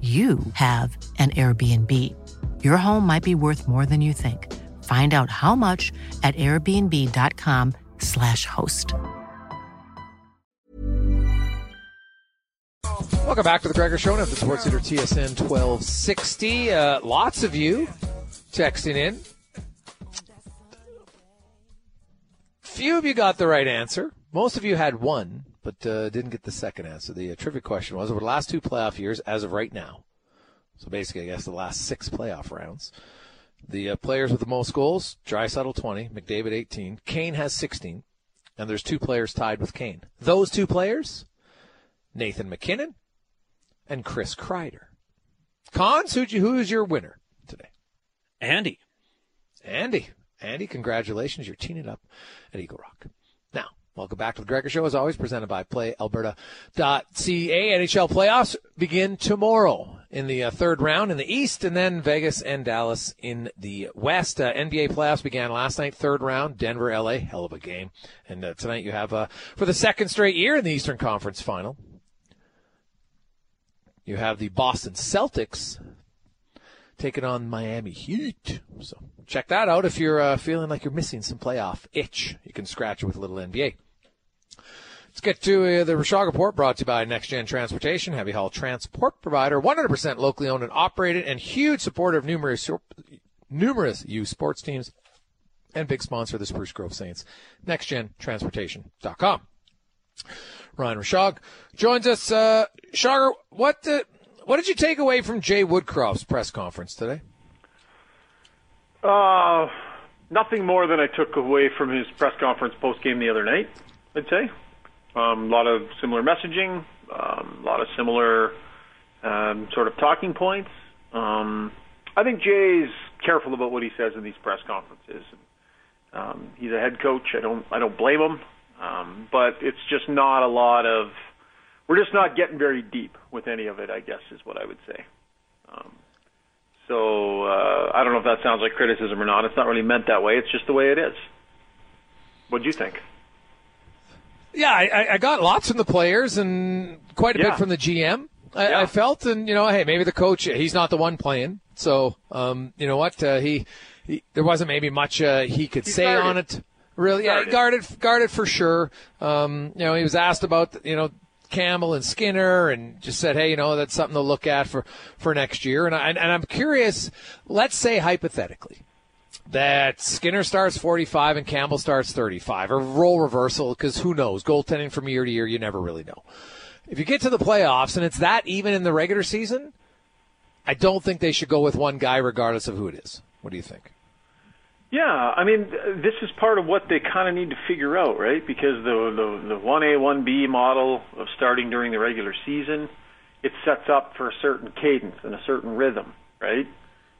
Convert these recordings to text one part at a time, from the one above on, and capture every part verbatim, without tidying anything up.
you have an Airbnb. Your home might be worth more than you think. Find out how much at airbnb.com slash host. Welcome back to the Gregor Show on the Sports Center T S N twelve sixty. Uh, lots of you texting in. Few of you got the right answer. Most of you had one, but uh, didn't get the second answer. The uh, trivia question was, over the last two playoff years, as of right now, so basically, I guess, the last six playoff rounds, the uh, players with the most goals, Draisaitl twenty, McDavid eighteen, Kane has sixteen, and there's two players tied with Kane. Those two players, Nathan McKinnon and Chris Kreider. Cons, who'd you, who's your winner today? Andy. Andy. Andy, congratulations. You're teeing it up at Eagle Rock. Now, welcome back to the Gregor Show, as always, presented by play alberta dot c a. N H L playoffs begin tomorrow in the uh, third round in the East, and then Vegas and Dallas in the West. Uh, N B A playoffs began last night, third round, Denver, L A, hell of a game. And uh, tonight you have, uh, for the second straight year in the Eastern Conference Final, you have the Boston Celtics taking on Miami Heat. So check that out if you're uh, feeling like you're missing some playoff itch. You can scratch it with a little N B A. Let's get to uh, the Rishaug Report, brought to you by Next Gen Transportation, heavy haul transport provider, one hundred percent locally owned and operated, and huge supporter of numerous numerous youth sports teams, and big sponsor of the Spruce Grove Saints, next gen transportation dot com. Ryan Rishaug joins us. Uh, Rishaug, what uh, what did you take away from Jay Woodcroft's press conference today? Uh, nothing more than I took away from his press conference post-game the other night, I'd say. Um, a lot of similar messaging, um, a lot of similar um, sort of talking points. Um, I think Jay's careful about what he says in these press conferences. Um, he's a head coach. I don't. I don't blame him. Um, but it's just not a lot of. We're just not getting very deep with any of it, I guess, is what I would say. Um, so uh, I don't know if that sounds like criticism or not. It's not really meant that way. It's just the way it is. What do you think? Yeah, I, I got lots from the players and quite a yeah. bit from the G M. I, yeah. I felt, and you know, hey, maybe the coach, he's not the one playing. So, um, you know what, uh, he, he there wasn't maybe much uh, he could he say guarded. on it. Really, guarded. yeah, guarded, guarded for sure. Um, you know, he was asked about, you know, Campbell and Skinner, and just said, hey, you know, that's something to look at for, for next year. And I, and I'm curious. Let's say hypothetically that Skinner starts forty-five and Campbell starts thirty-five, or role reversal, because who knows? Goaltending from year to year, you never really know. If you get to the playoffs and it's that even in the regular season, I don't think they should go with one guy regardless of who it is. What do you think? Yeah, I mean, this is part of what they kind of need to figure out, right? Because the, the the one A, one B model of starting during the regular season, it sets up for a certain cadence and a certain rhythm, right?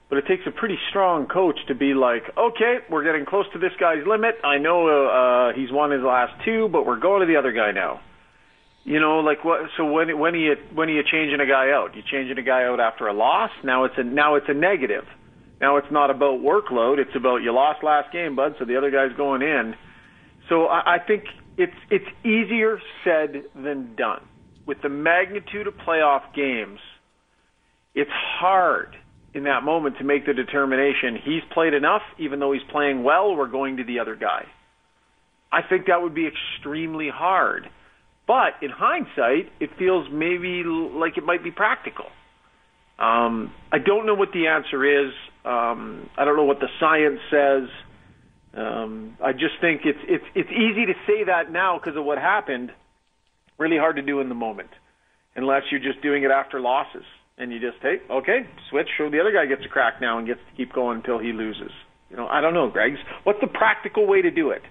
But it takes a pretty strong coach to be like, okay, we're getting close to this guy's limit. I know uh, he's won his last two, but we're going to the other guy now. You know, like what? So when when are you when are you changing a guy out? You're changing a guy out after a loss. Now it's a now it's a negative. Now it's not about workload. It's about you lost last game, bud, so the other guy's going in. So I, I think it's it's easier said than done. With the magnitude of playoff games, it's hard in that moment to make the determination. He's played enough, even though he's playing well, we're going to the other guy. I think that would be extremely hard. But in hindsight, it feels maybe like it might be practical. Um, I don't know what the answer is. Um, I don't know what the science says. Um, I just think it's it's it's easy to say that now because of what happened. Really hard to do in the moment, unless you're just doing it after losses and you just hey, okay, switch. So the other guy gets a crack now and gets to keep going until he loses. You know, I don't know, Greg. What's the practical way to do it?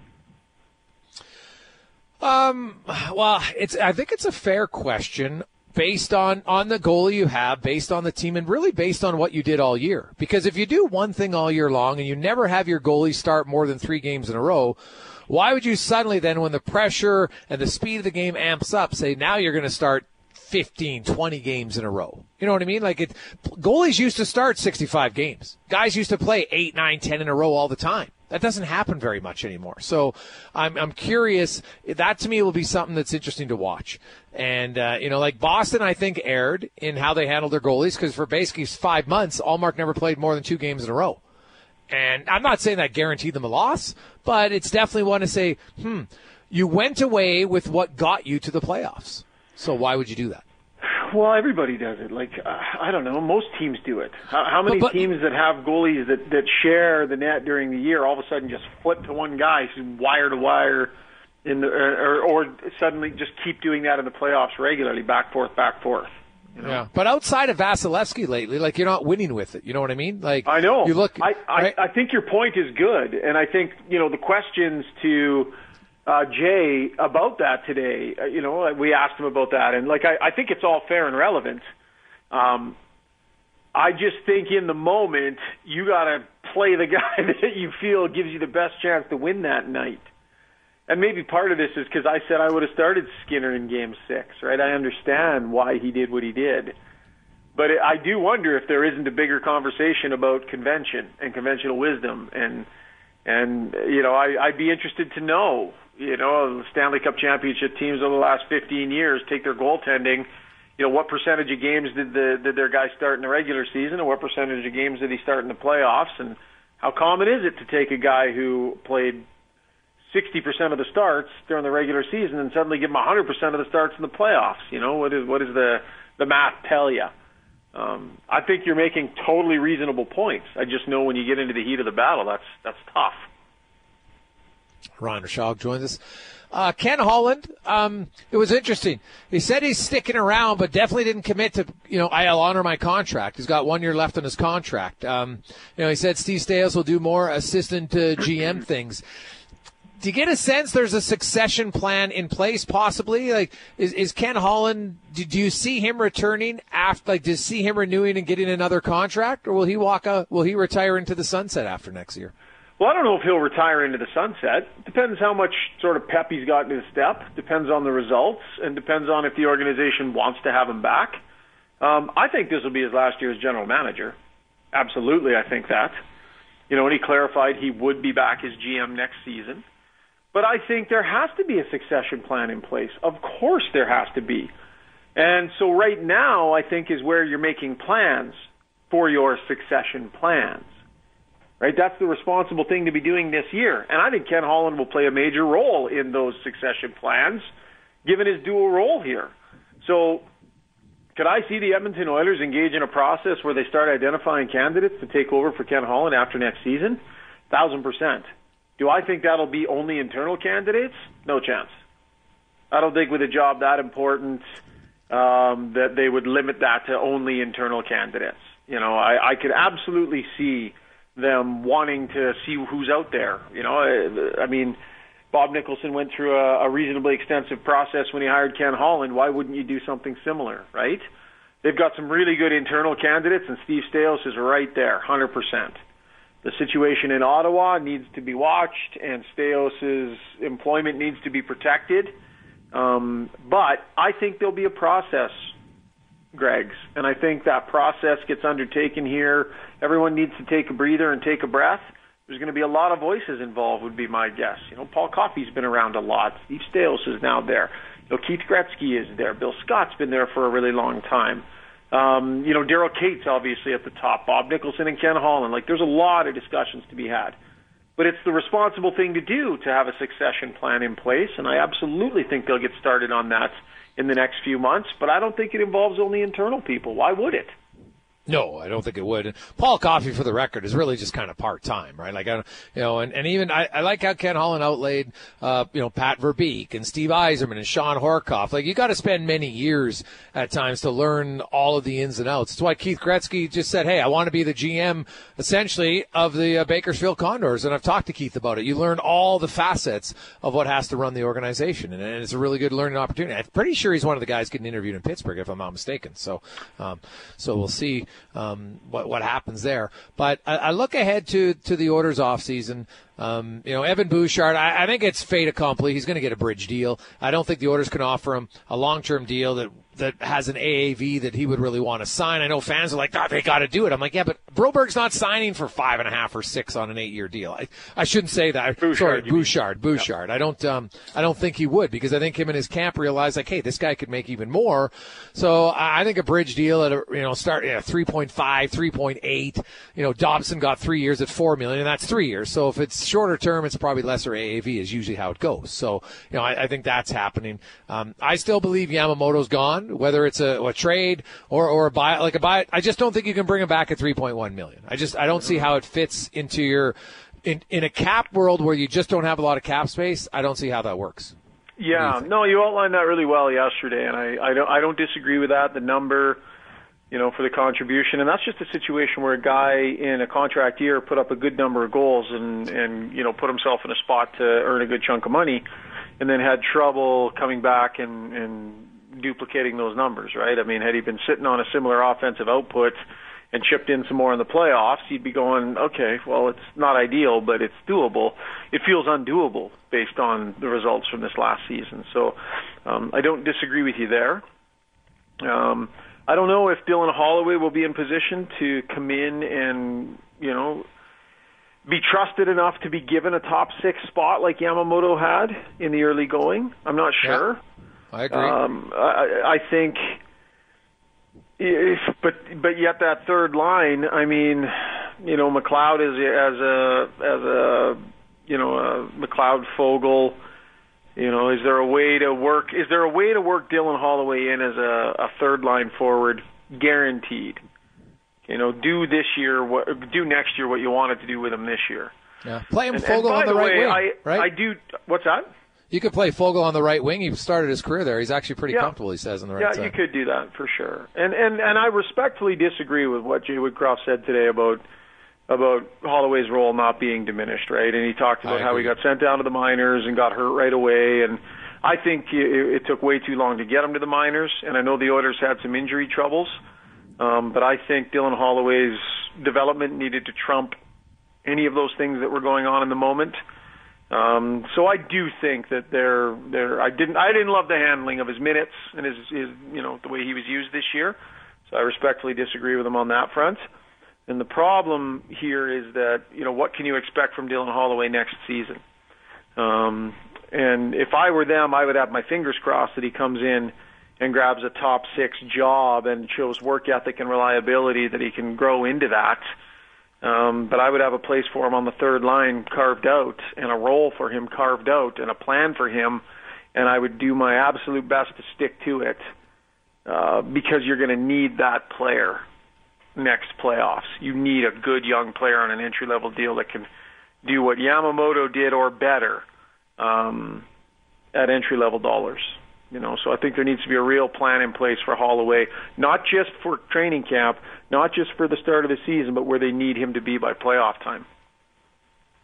Um. Well, it's. I think it's a fair question. Based on, on the goalie you have, based on the team, and really based on what you did all year. Because if you do one thing all year long and you never have your goalie start more than three games in a row, why would you suddenly then, when the pressure and the speed of the game amps up, say, now you're going to start fifteen, twenty games in a row? You know what I mean? Like, it, goalies used to start sixty-five games. Guys used to play eight, nine, ten in a row all the time. That doesn't happen very much anymore. So I'm I'm curious. That to me will be something that's interesting to watch. And, uh, you know, like Boston, I think, erred in how they handled their goalies because for basically five months, Allmark never played more than two games in a row. And I'm not saying that guaranteed them a loss, but it's definitely one to say, hmm, you went away with what got you to the playoffs. So why would you do that? Well, everybody does it. Like, uh, I don't know, most teams do it. How, how many but, but, teams that have goalies that, that share the net during the year all of a sudden just flip to one guy, wire to wire, in the, or, or suddenly just keep doing that in the playoffs regularly, back, forth, back, forth? You know? Yeah, but outside of Vasilevsky lately, like, you're not winning with it. You know what I mean? Like, I know. You look, I, I, right? I think your point is good, and I think, you know, the questions to – Uh, Jay about that today. Uh, you know, we asked him about that, and like I, I think it's all fair and relevant. Um, I just think in the moment you got to play the guy that you feel gives you the best chance to win that night. And maybe part of this is because I said I would have started Skinner in Game Six, right? I understand why he did what he did, but it, I do wonder if there isn't a bigger conversation about convention and conventional wisdom, and and you know, I, I'd be interested to know. You know, Stanley Cup championship teams over the last fifteen years take their goaltending. You know, what percentage of games did the did their guy start in the regular season, and what percentage of games did he start in the playoffs? And how common is it to take a guy who played sixty percent of the starts during the regular season and suddenly give him one hundred percent of the starts in the playoffs? You know, what is what is the the math tell you? Um, I think you're making totally reasonable points. I just know when you get into the heat of the battle, that's that's tough. Ryan Rishaug joins us. Uh, Ken Holland, um, it was interesting. He said he's sticking around, but definitely didn't commit to, you know, I'll honor my contract. He's got one year left on his contract. Um, you know, he said Steve Stales will do more assistant to G M things. Do you get a sense there's a succession plan in place possibly? Like, is, is Ken Holland, do, do you see him returning after, like, do you see him renewing and getting another contract, or will he walk out, will he retire into the sunset after next year? Well, I don't know if he'll retire into the sunset. Depends how much sort of pep he's got in his step. Depends on the results, and depends on if the organization wants to have him back. Um, I think this will be his last year as general manager. Absolutely, I think that. You know, and he clarified he would be back as G M next season. But I think there has to be a succession plan in place. Of course there has to be. And so right now, I think, is where you're making plans for your succession plans. Right, that's the responsible thing to be doing this year. And I think Ken Holland will play a major role in those succession plans, given his dual role here. So could I see the Edmonton Oilers engage in a process where they start identifying candidates to take over for Ken Holland after next season? Thousand percent. Do I think that'll be only internal candidates? No chance. I don't think with a job that important um, that they would limit that to only internal candidates. You know, I, I could absolutely see them wanting to see who's out there. You know, I, I mean, Bob Nicholson went through a, a reasonably extensive process when he hired Ken Holland. Why wouldn't you do something similar, right? They've got some really good internal candidates, and Steve Stales is right there, one hundred percent. The situation in Ottawa needs to be watched, and Stales' employment needs to be protected. Um, but I think there'll be a process, Greg's, and I think that process gets undertaken here. Everyone needs to take a breather and take a breath. There's going to be a lot of voices involved, would be my guess. You know, Paul Coffey's been around a lot. Steve Stales is now there. You know, Keith Gretzky is there. Bill Scott's been there for a really long time. Um, you know, Daryl Cates, obviously, at the top. Bob Nicholson and Ken Holland. Like, there's a lot of discussions to be had. But it's the responsible thing to do to have a succession plan in place, and I absolutely think they'll get started on that in the next few months. But I don't think it involves only internal people. Why would it? No, I don't think it would. Paul Coffey, for the record, is really just kind of part-time, right? Like, I don't, you know, and, and even I, I like how Ken Holland outlaid, uh, you know, Pat Verbeek and Steve Yzerman and Sean Horkoff. Like, you got to spend many years at times to learn all of the ins and outs. That's why Keith Gretzky just said, hey, I want to be the G M, essentially, of the uh, Bakersfield Condors. And I've talked to Keith about it. You learn all the facets of what has to run the organization. And, and it's a really good learning opportunity. I'm pretty sure he's one of the guys getting interviewed in Pittsburgh, if I'm not mistaken. So, um, so we'll see. Um, what what happens there. But I, I look ahead to, to the Oilers offseason. Um, you know, Evan Bouchard, I, I think it's fait accompli. He's going to get a bridge deal. I don't think the Oilers can offer him a long-term deal that that has an A A V that he would really want to sign. I know fans are like, God, they got to do it. I'm like, yeah, but Broberg's not signing for five and a half or six on an eight-year deal. I, I shouldn't say that. Bouchard, Sorry, Bouchard, mean. Bouchard. Yep. I don't um, I don't think he would, because I think him and his camp realize, like, hey, this guy could make even more. So I think a bridge deal at a, you know, start at three point five, three point eight. You know, Dobson got three years at four million dollars, and that's three years. So if it's shorter term, it's probably lesser A A V is usually how it goes. So, you know, I, I think that's happening. Um, I still believe Yamamoto's gone, whether it's a, a trade or, or a buy, like a buy. I just don't think you can bring him back at three point one million. I just, I don't see how it fits into your, in, in a cap world where you just don't have a lot of cap space. I don't see how that works. Yeah, you no, you outlined that really well yesterday. And I, I don't, I don't disagree with that. The number, you know, for the contribution. And that's just a situation where a guy in a contract year put up a good number of goals and, and, you know, put himself in a spot to earn a good chunk of money and then had trouble coming back and, and duplicating those numbers, right? I mean, had he been sitting on a similar offensive output and chipped in some more in the playoffs, he'd be going, okay, well, it's not ideal, but it's doable. It feels undoable based on the results from this last season. So um, I don't disagree with you there. Um I don't know if Dylan Holloway will be in position to come in and, you know, be trusted enough to be given a top six spot like Yamamoto had in the early going. I'm not sure. Yeah, I agree. Um, I, I think, if, but but yet that third line. I mean, you know, McLeod is as a as a you know a McLeod Fogle. You know, is there a way to work? Is there a way to work Dylan Holloway in as a, a third line forward, guaranteed? You know, do this year, what, do next year what you wanted to do with him this year. Yeah, play him and, Fogle and on the, the right way, wing, I, right? I do. What's that? You could play Fogle on the right wing. He started his career there. He's actually pretty yeah. comfortable. He says on the right yeah, side. Yeah, you could do that for sure. And and and I respectfully disagree with what Jay Woodcroft said today about. about Holloway's role not being diminished, right? And he talked about how he got sent down to the minors and got hurt right away. And I think it, it took way too long to get him to the minors. And I know the Oilers had some injury troubles, um, but I think Dylan Holloway's development needed to trump any of those things that were going on in the moment. Um, so I do think that they're, they're, I didn't, I didn't love the handling of his minutes and his, his, you know, the way he was used this year. So I respectfully disagree with him on that front. And the problem here is that, you know, what can you expect from Dylan Holloway next season? Um, and if I were them, I would have my fingers crossed that he comes in and grabs a top six job and shows work ethic and reliability that he can grow into that. Um, but I would have a place for him on the third line carved out and a role for him carved out and a plan for him. And I would do my absolute best to stick to it uh, because you're going to need that player. Next playoffs, you need a good young player on an entry-level deal that can do what Yamamoto did or better um, at entry-level dollars. You know, so I think there needs to be a real plan in place for Holloway, not just for training camp, not just for the start of the season, but where they need him to be by playoff time.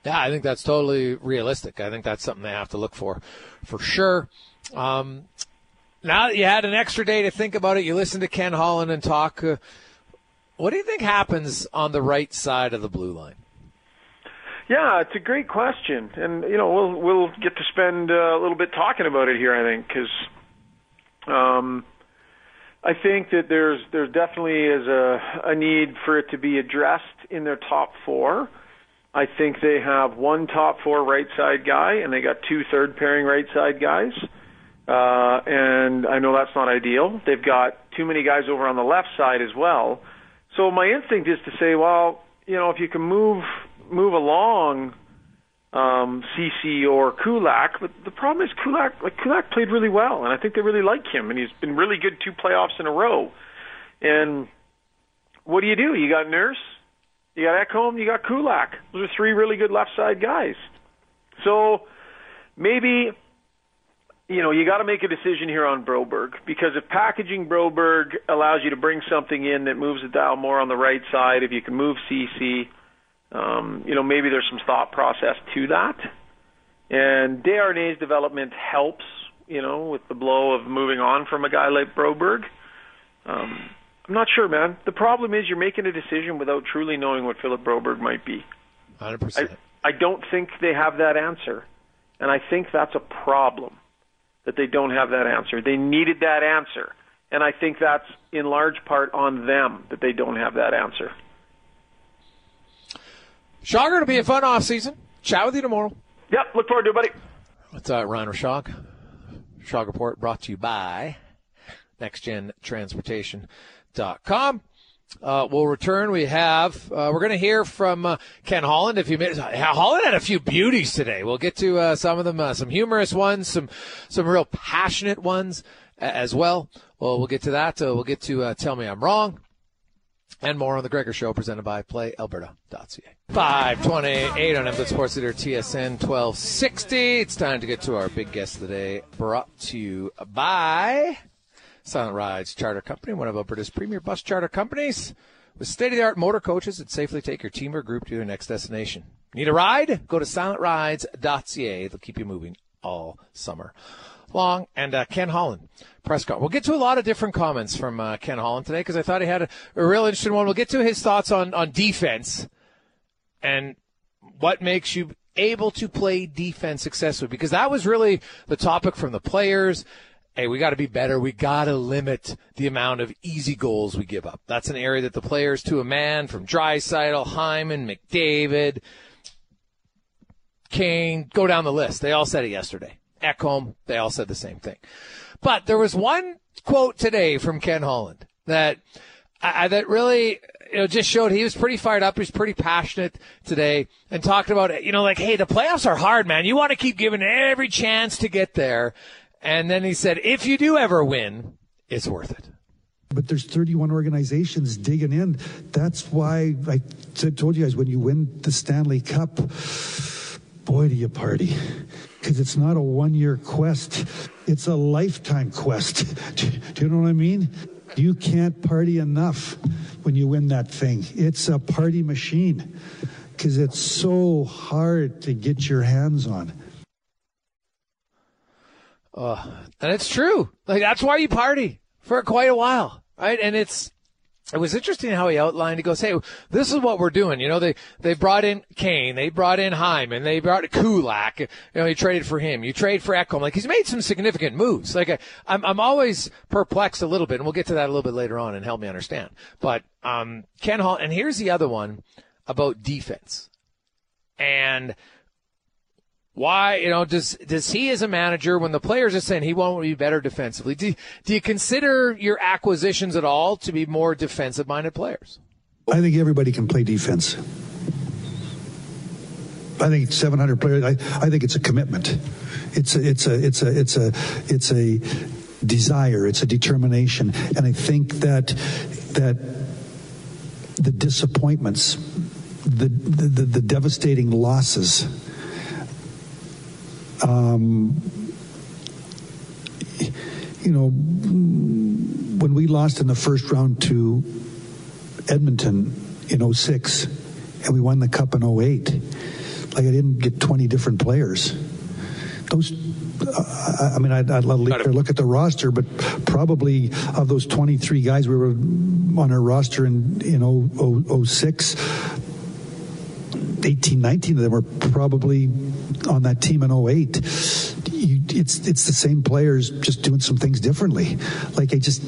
Yeah, I think that's totally realistic. I think that's something they have to look for, for sure. Um, now that you had an extra day to think about it, you listened to Ken Holland and talk. Uh, what do you think happens on the right side of the blue line? Yeah, it's a great question. And, you know, we'll we'll get to spend a little bit talking about it here, I think, because um, I think that there's there definitely is a, a need for it to be addressed in their top four. I think they have one top four right side guy, and they got two third pairing right side guys. Uh, and I know that's not ideal. They've got too many guys over on the left side as well. So my instinct is to say, well, you know, if you can move move along um, Ceci or Kulak, but the problem is Kulak, like Kulak played really well, and I think they really like him, and he's been really good two playoffs in a row. And what do you do? You got Nurse, you got Ekholm, you got Kulak. Those are three really good left side guys. So maybe, you know, you got to make a decision here on Broberg, because if packaging Broberg allows you to bring something in that moves the dial more on the right side, if you can move Ceci, um, you know, maybe there's some thought process to that. And Desharnais' development helps, you know, with the blow of moving on from a guy like Broberg. Um, I'm not sure, man. The problem is you're making a decision without truly knowing what Philip Broberg might be. one hundred percent. I, I don't think they have that answer, and I think that's a problem. That they don't have that answer. They needed that answer. And I think that's in large part on them that they don't have that answer. Rishaug, it'll be a fun off season. Chat with you tomorrow. Yep, look forward to it, buddy. What's up, Ryan Rishaug? Rishaug Report brought to you by next gen transportation dot com. Uh, we'll return. We have, uh, we're going to hear from uh, Ken Holland. If you made, Holland had a few beauties today. We'll get to uh, some of them, uh, some humorous ones, some some real passionate ones uh, as well. Well, we'll get to that. Uh, we'll get to uh, Tell Me I'm Wrong and more on The Gregor Show, presented by play alberta dot c a. five twenty-eight on M D Sports Leader T S N twelve sixty. It's time to get to our big guest of the day, brought to you by Silent Rides Charter Company, one of Alberta's premier bus charter companies, with state-of-the-art motor coaches that safely take your team or group to their next destination. Need a ride? Go to silent rides dot c a. They'll keep you moving all summer long. And uh, Ken Holland, press conference. We'll get to a lot of different comments from uh, Ken Holland today, because I thought he had a, a real interesting one. We'll get to his thoughts on, on defense and what makes you able to play defense successfully, because that was really the topic from the players. Hey, we got to be better. We got to limit the amount of easy goals we give up. That's an area that the players, to a man, from Draisaitl, Hyman, McDavid, Kane, go down the list. They all said it yesterday. Ekholm, they all said the same thing. But there was one quote today from Ken Holland that I, that really, you know, just showed he was pretty fired up. He was pretty passionate today and talked about, you know, like, hey, the playoffs are hard, man. You want to keep giving every chance to get there. And then he said, if you do ever win, it's worth it. But there's thirty-one organizations digging in. That's why I told you guys, when you win the Stanley Cup, boy, do you party. Because it's not a one-year quest. It's a lifetime quest. Do you know what I mean? You can't party enough when you win that thing. It's a party machine, because it's so hard to get your hands on. Uh, and it's true. Like, that's why you party for quite a while, right? And it's it was interesting how he outlined. He goes, "Hey, this is what we're doing." You know, they they brought in Kane, they brought in Hyman, they brought Kulak. You know, you traded for him, you trade for Ekholm. Like, he's made some significant moves. Like, I, I'm I'm always perplexed a little bit, and we'll get to that a little bit later on and help me understand. But um, Ken Hall, and here's the other one about defense, and. Why, you know, does does he as a manager, when the players are saying he won't be better defensively, do, do you consider your acquisitions at all to be more defensive-minded players? I think everybody can play defense. I think seven hundred players, I, I think it's a commitment. It's a, it's a, it's a, it's a, it's a desire. It's a determination. And I think that, that the disappointments, the the, the, the devastating losses, Um, you know, when we lost in the first round to Edmonton in oh six and we won the cup in oh eight, like I didn't get twenty different players. Those, uh, I mean, I'd, I'd love to look at the roster, but probably of those twenty-three guys we were on our roster in, in oh six, eighteen, nineteen of them were probably on that team in oh eight. You, it's it's the same players just doing some things differently. Like I just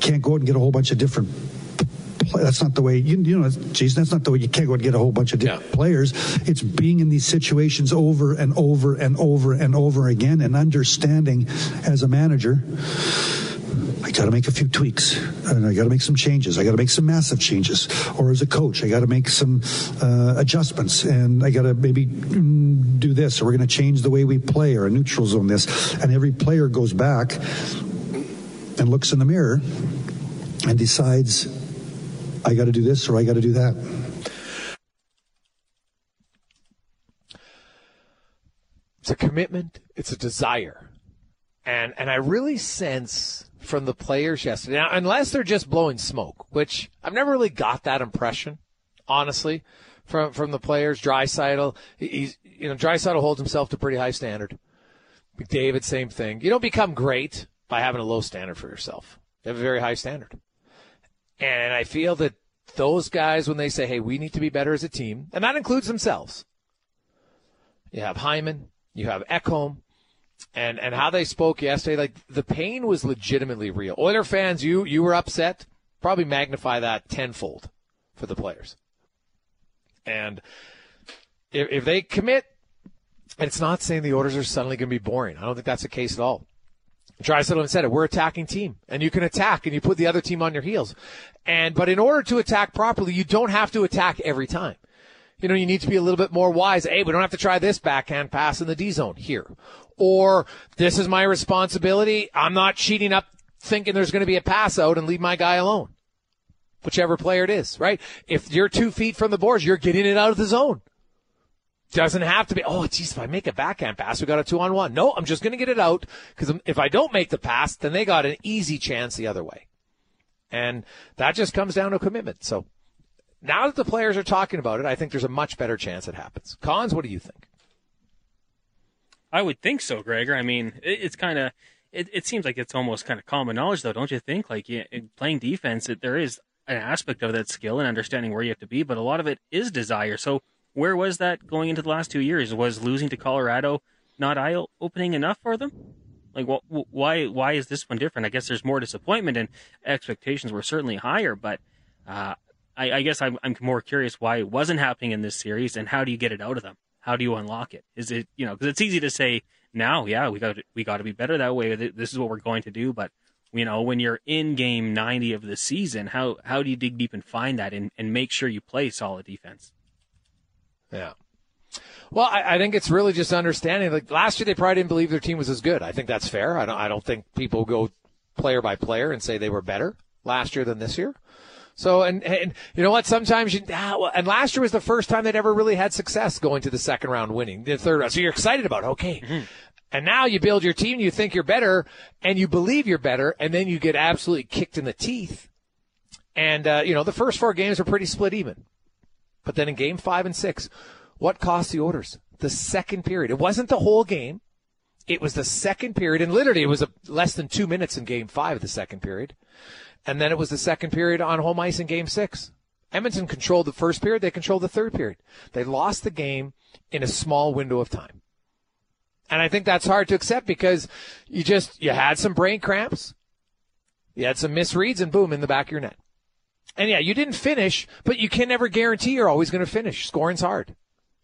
can't go out and get a whole bunch of different players. That's not the way, you, you know, Jason, that's not the way. You can't go out and get a whole bunch of different yeah. players. It's being in these situations over and over and over and over again and understanding as a manager, I got to make a few tweaks and I got to make some changes. I got to make some massive changes. Or as a coach, I got to make some uh, adjustments and I got to maybe do this, or we're going to change the way we play, or a neutral zone this. And every player goes back and looks in the mirror and decides, I got to do this or I got to do that. It's a commitment. It's a desire. And and I really sense from the players yesterday, now, unless they're just blowing smoke, which I've never really got that impression, honestly, from from the players. Draisaitl, he's you know Draisaitl holds himself to a pretty high standard. McDavid, same thing. You don't become great by having a low standard for yourself. You have a very high standard, and I feel that those guys, when they say, "Hey, we need to be better as a team," and that includes themselves. You have Hyman, you have Ekholm. And and how they spoke yesterday, like the pain was legitimately real. Oiler fans, you you were upset. Probably magnify that tenfold for the players. And if, if they commit, and it's not saying the orders are suddenly going to be boring. I don't think that's the case at all. Draisaitl said it. We're an attacking team, and you can attack, and you put the other team on your heels. And but in order to attack properly, you don't have to attack every time. You know, you need to be a little bit more wise. Hey, we don't have to try this backhand pass in the D zone here. Or this is my responsibility. I'm not cheating up thinking there's going to be a pass out and leave my guy alone. Whichever player it is, right? If you're two feet from the boards, you're getting it out of the zone. Doesn't have to be, oh, geez, if I make a backhand pass, we got a two-on-one. No, I'm just going to get it out because if I don't make the pass, then they got an easy chance the other way. And that just comes down to commitment. So. Now that the players are talking about it, I think there's a much better chance it happens. Collins, what do you think? I would think so, Gregor. I mean, it, it's kind of it, – it seems like it's almost kind of common knowledge, though, don't you think? Like, you, in playing defense, it, there is an aspect of that skill and understanding where you have to be, but a lot of it is desire. So where was that going into the last two years? Was losing to Colorado not eye-opening enough for them? Like, well, why why is this one different? I guess there's more disappointment, and expectations were certainly higher, but uh, – I, I guess I'm, I'm more curious why it wasn't happening in this series, and how do you get it out of them? How do you unlock it? Is it, you know, because it's easy to say now, yeah, we got we got to be better that way. This is what we're going to do. But, you know, when you're in game ninety of the season, how, how do you dig deep and find that and, and make sure you play solid defense? Yeah. Well, I, I think it's really just understanding. Like last year, they probably didn't believe their team was as good. I think that's fair. I don't I don't think people go player by player and say they were better last year than this year. So, and, and you know what, sometimes you, and last year was the first time they'd ever really had success going to the second round winning, the third round. So you're excited about it, okay. Mm-hmm. And now you build your team, you think you're better, and you believe you're better, and then you get absolutely kicked in the teeth. And, uh, you know, the first four games were pretty split even. But then in game five and six, what cost the Oilers? The second period. It wasn't the whole game. It was the second period, and literally it was a, less than two minutes in game five of the second period. And then it was the second period on home ice in game six. Edmonton controlled the first period. They controlled the third period. They lost the game in a small window of time. And I think that's hard to accept because you just, you had some brain cramps. You had some misreads and boom, in the back of your net. And yeah, you didn't finish, but you can never guarantee you're always going to finish. Scoring's hard.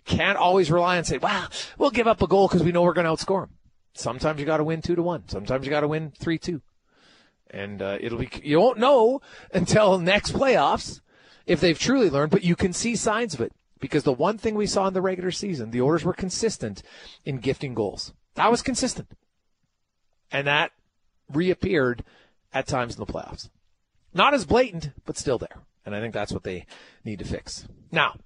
Can't always rely on say, wow, we'll give up a goal because we know we're going to outscore them. Sometimes you got to win two to one. Sometimes you got to win three two. And uh, it'll be you won't know until next playoffs if they've truly learned, but you can see signs of it. Because the one thing we saw in the regular season, the Oilers were consistent in gifting goals. That was consistent. And that reappeared at times in the playoffs. Not as blatant, but still there. And I think that's what they need to fix. Now,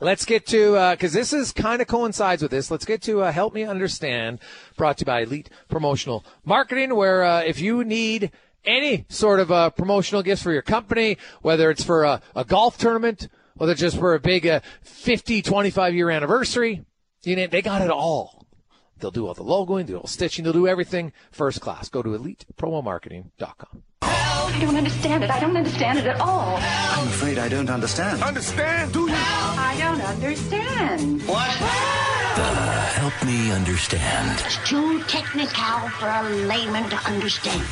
Let's get to, because uh, this is kind of coincides with this, let's get to uh, Help Me Understand, brought to you by Elite Promotional Marketing, where uh, if you need any sort of uh, promotional gifts for your company, whether it's for a, a golf tournament, whether it's just for a big uh, fifty, twenty-five-year anniversary, you know, they got it all. They'll do all the logoing, do all the stitching, they'll do everything first class. Go to elite promo marketing dot com. I don't understand it. I don't understand it at all. I'm afraid I don't understand. Understand? Do you? I don't understand. What? Uh, help me understand. It's too technical for a layman to understand.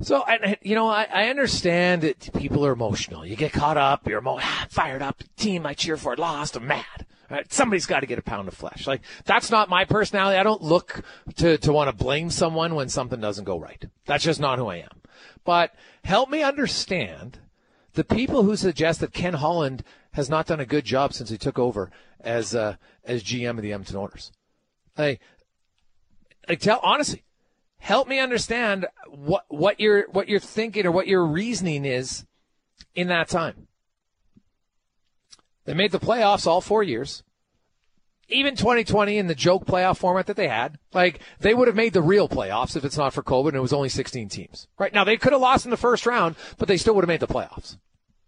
So, I, you know, I, I understand that people are emotional. You get caught up. You're emo- fired up. Team I cheer for lost. I'm mad. Right, somebody's got to get a pound of flesh. Like, that's not my personality. I don't look to, to want to blame someone when something doesn't go right. That's just not who I am. But help me understand the people who suggest that Ken Holland has not done a good job since he took over as uh, as G M of the Edmonton Oilers. Like, like tell honestly, help me understand what what you're what you're thinking or what your reasoning is in that time. They made the playoffs all four years, even twenty twenty in the joke playoff format that they had. Like, they would have made the real playoffs if it's not for COVID and it was only sixteen teams. Right now, they could have lost in the first round, but they still would have made the playoffs.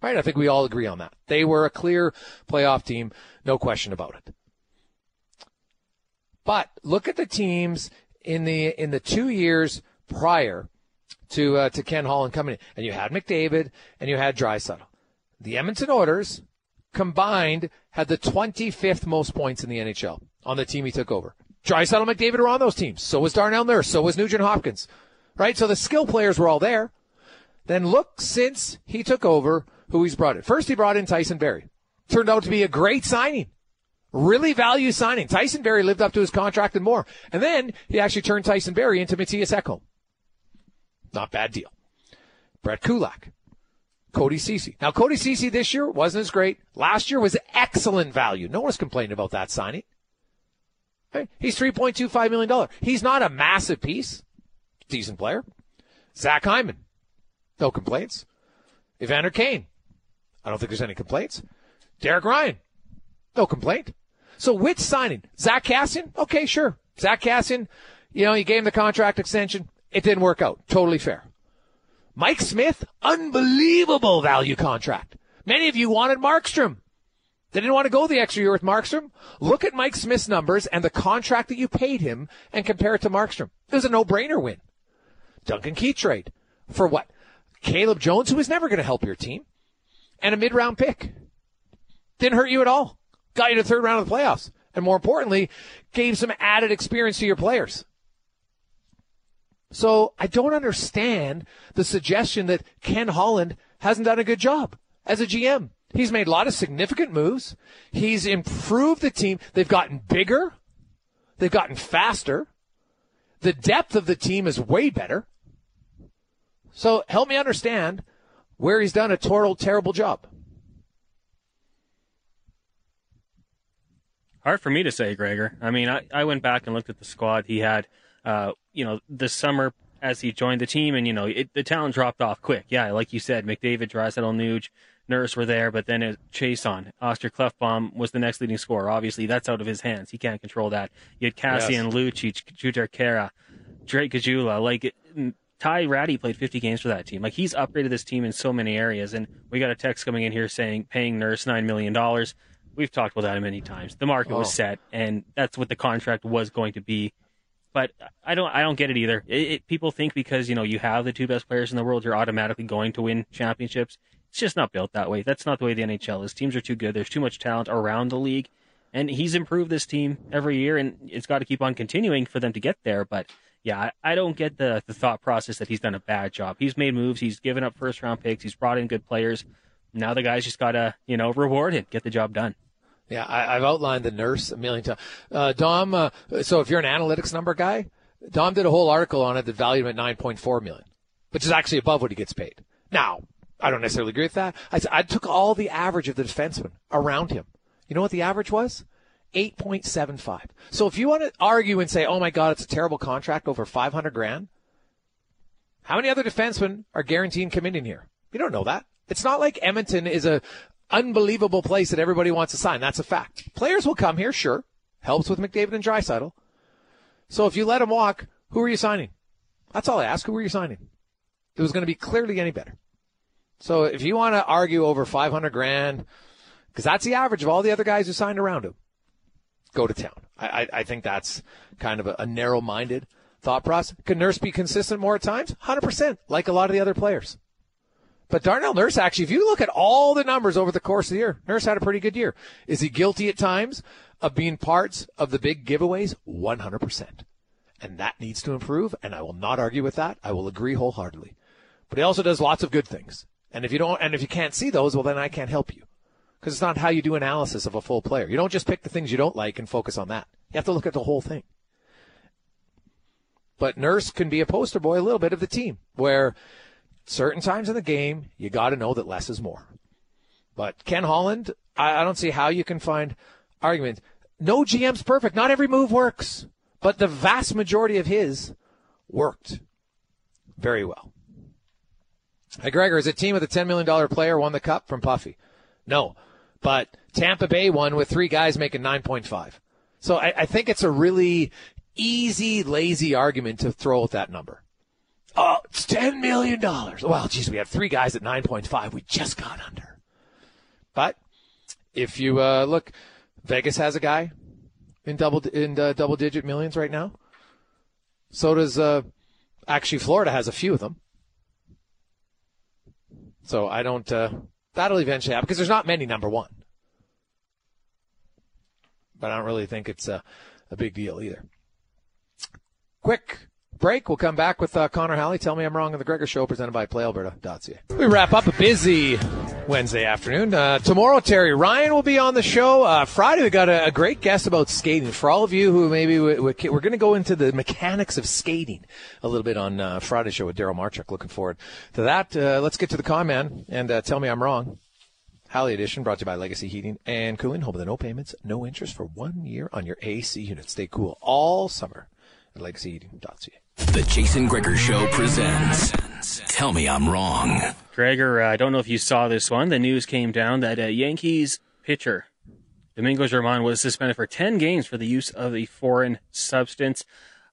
Right? I think we all agree on that. They were a clear playoff team, no question about it. But look at the teams in the in the two years prior to uh, to Ken Holland coming in, and you had McDavid and you had Draisaitl. The Edmonton Oilers combined had the twenty-fifth most points in the N H L on the team he took over. Draisaitl and McDavid were on those teams. So was Darnell Nurse. So was Nugent Hopkins. Right? So the skill players were all there. Then look since he took over who he's brought in. First, he brought in Tyson Berry. Turned out to be a great signing. Really value signing. Tyson Berry lived up to his contract and more. And then he actually turned Tyson Berry into Matthias Ekholm. Not bad deal. Brett Kulak. Cody Ceci. Now, Cody Ceci this year wasn't as great. Last year was excellent value. No one's complaining about that signing. Right? He's three point two five million dollars. He's not a massive piece. Decent player. Zach Hyman. No complaints. Evander Kane. I don't think there's any complaints. Derek Ryan. No complaint. So which signing? Zach Kassian? Okay, sure. Zach Kassian, you know, you gave him the contract extension. It didn't work out. Totally fair. Mike Smith, unbelievable value contract. Many of you wanted Markstrom. They didn't want to go the extra year with Markstrom. Look at Mike Smith's numbers and the contract that you paid him and compare it to Markstrom. It was a no-brainer win. Duncan Keith trade. For what? Caleb Jones, who was never going to help your team. And a mid-round pick. Didn't hurt you at all. Got you to the third round of the playoffs. And more importantly, gave some added experience to your players. So I don't understand the suggestion that Ken Holland hasn't done a good job as a G M. He's made a lot of significant moves. He's improved the team. They've gotten bigger. They've gotten faster. The depth of the team is way better. So help me understand where he's done a total terrible job. Hard for me to say, Gregor. I mean, I, I went back and looked at the squad he had. Uh, you know, this summer as he joined the team, and, you know, it, the talent dropped off quick. Yeah, like you said, McDavid, Draisaitl, Nuge, Nurse were there, but then Chason, Oster Klefbom was the next leading scorer. Obviously, that's out of his hands. He can't control that. You had Kassian, yes. Lucic, Juter Kara, Drake Kajula. Like, it, Ty Ratty played fifty games for that team. Like, he's upgraded this team in so many areas, and we got a text coming in here saying paying Nurse nine million dollars. We've talked about that many times. The market oh. was set, and that's what the contract was going to be. But I don't, I don't get it either. It, it, people think because, you know, you have the two best players in the world, you're automatically going to win championships. It's just not built that way. That's not the way the N H L is. Teams are too good. There's too much talent around the league, and he's improved this team every year, and it's got to keep on continuing for them to get there. But yeah, I, I don't get the the thought process that he's done a bad job. He's made moves. He's given up first round picks. He's brought in good players. Now the guy's just got to, you know, reward him, get the job done. Yeah, I, I've outlined the Nurse a million times. Uh, Dom, uh, so if you're an analytics number guy, Dom did a whole article on it that valued him at nine point four million dollars, which is actually above what he gets paid. Now, I don't necessarily agree with that. I, I took all the average of the defensemen around him. You know what the average was? eight point seven five. So if you want to argue and say, oh, my God, it's a terrible contract over five hundred grand, how many other defensemen are guaranteed committing here? You don't know that. It's not like Edmonton is a unbelievable place that everybody wants to sign. That's a fact. Players will come here, sure. Helps with McDavid and Draisaitl. So if you let them walk, who are you signing? That's all I ask. Who are you signing? It was going to be clearly any better. So if you want to argue over five hundred grand, because that's the average of all the other guys who signed around him, go to town. I, I, I think that's kind of a, a narrow-minded thought process. Could Nurse be consistent more at times? one hundred percent, like a lot of the other players. But Darnell Nurse, actually, if you look at all the numbers over the course of the year, Nurse had a pretty good year. Is he guilty at times of being parts of the big giveaways? one hundred percent. And that needs to improve, and I will not argue with that. I will agree wholeheartedly. But he also does lots of good things. And if you don't, and if you can't see those, well, then I can't help you. Because it's not how you do analysis of a full player. You don't just pick the things you don't like and focus on that. You have to look at the whole thing. But Nurse can be a poster boy a little bit of the team, where certain times in the game, you got to know that less is more. But Ken Holland, I, I don't see how you can find arguments. No G M's perfect. Not every move works. But the vast majority of his worked very well. Hey, Gregor, is a team with a ten million dollars player won the cup from Puffy? No. But Tampa Bay won with three guys making nine point five. So I, I think it's a really easy, lazy argument to throw at that number. Oh, it's ten million dollars. Well, geez, we have three guys at nine point five. We just got under. But if you uh, look, Vegas has a guy in double in uh, double-digit millions right now. So does uh, – actually, Florida has a few of them. So I don't uh, – that'll eventually happen because there's not many number one. But I don't really think it's a, a big deal either. Quick break. We'll come back with uh, Connor Halley. Tell me I'm wrong on the Gregor Show, presented by Play Alberta dot C A. We wrap up a busy Wednesday afternoon. Uh, tomorrow, Terry Ryan will be on the show. Uh, Friday, we got a, a great guest about skating. For all of you who maybe we, we, we're going to go into the mechanics of skating a little bit on uh, Friday's show with Daryl Marchuk. Looking forward to that. Uh, let's get to the comment and uh, tell me I'm wrong. Halley Edition brought to you by Legacy Heating and Cooling, home of the no payments, no interest for one year on your A C unit. Stay cool all summer at legacy heating dot C A. The Jason Gregor Show presents Tell Me I'm Wrong. Gregor, uh, I don't know if you saw this one. The news came down that a Yankees pitcher, Domingo Germán, was suspended for ten games for the use of a foreign substance.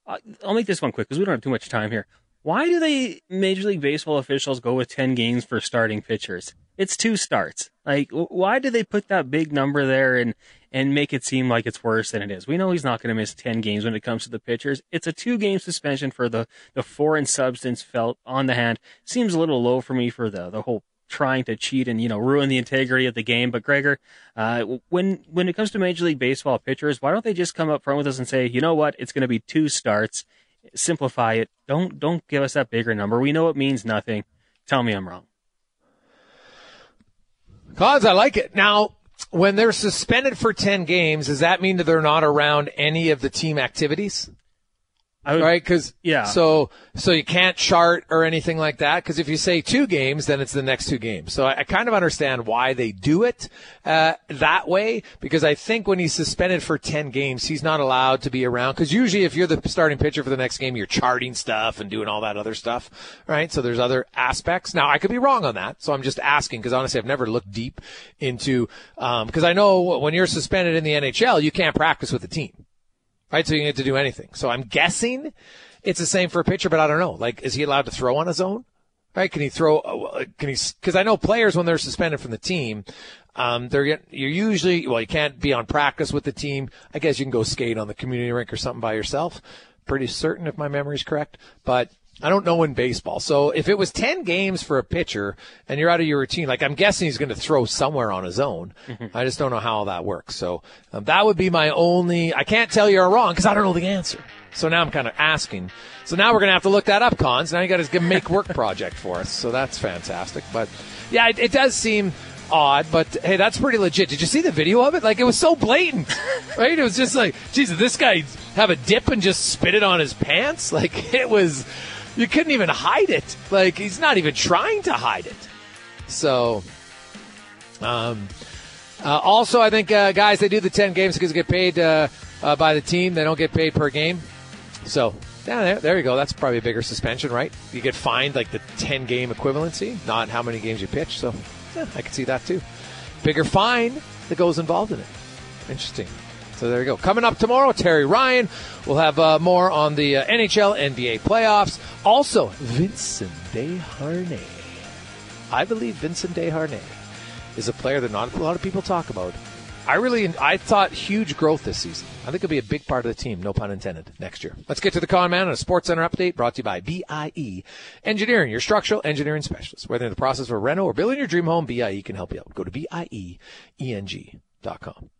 Uh, I'll make this one quick because we don't have too much time here. Why do they, Major League Baseball officials, go with ten games for starting pitchers? It's two starts. Like, why do they put that big number there and and make it seem like it's worse than it is? We know he's not going to miss ten games when it comes to the pitchers. It's a two-game suspension for the, the foreign substance felt on the hand. Seems a little low for me for the, the whole trying to cheat and, you know, ruin the integrity of the game. But, Gregor, uh, when when it comes to Major League Baseball pitchers, why don't they just come up front with us and say, you know what, it's going to be two starts. Simplify it. Don't don't give us that bigger number. We know it means nothing. Tell me I'm wrong. Cause I like it. Now, when they're suspended for ten games, does that mean that they're not around any of the team activities? I would, right? Cause, yeah. So, so you can't chart or anything like that. Cause if you say two games, then it's the next two games. So I, I kind of understand why they do it, uh, that way. Because I think when he's suspended for ten games, he's not allowed to be around. Cause usually if you're the starting pitcher for the next game, you're charting stuff and doing all that other stuff. Right? So there's other aspects. Now I could be wrong on that. So I'm just asking. Cause honestly, I've never looked deep into, um, cause I know when you're suspended in the N H L, you can't practice with the team. Right, so you didn't get to do anything. So I'm guessing it's the same for a pitcher, but I don't know. Like, is he allowed to throw on his own? Right? Can he throw? Can he? Because I know players when they're suspended from the team, um, they're you're usually well, you can't be on practice with the team. I guess you can go skate on the community rink or something by yourself. Pretty certain if my memory's correct, but I don't know in baseball. So if it was ten games for a pitcher and you're out of your routine, like I'm guessing he's going to throw somewhere on his own. Mm-hmm. I just don't know how that works. So um, that would be my only – I can't tell you're wrong because I don't know the answer. So now I'm kind of asking. So now we're going to have to look that up, Cons. Now you got to make work project for us. So that's fantastic. But, yeah, it, it does seem – odd, but hey, that's pretty legit. Did you see the video of it? Like, it was so blatant, right? It was just like, geez, did this guy have a dip and just spit it on his pants? Like, it was, you couldn't even hide it. Like, he's not even trying to hide it. So, um, uh, also, I think, uh, guys, they do the ten games because they get paid uh, uh, by the team. They don't get paid per game. So, yeah, there, there you go. That's probably a bigger suspension, right? You get fined like the ten game equivalency, not how many games you pitch. So, I can see that too. bigger fine that goes involved in it. Interesting. So there you go. Coming up tomorrow, Terry Ryan. We'll have uh, more on the uh, N H L, N B A playoffs. Also, Vincent DeHarnay. I believe Vincent DeHarnay is a player that not a lot of people talk about. I really, I thought huge growth this season. I think it'll be a big part of the team, no pun intended, next year. Let's get to the Con Man and a Sports Center update brought to you by B I E Engineering, your structural engineering specialist. Whether in the process of a reno or building your dream home, B I E can help you out. Go to B I E E N G dot com.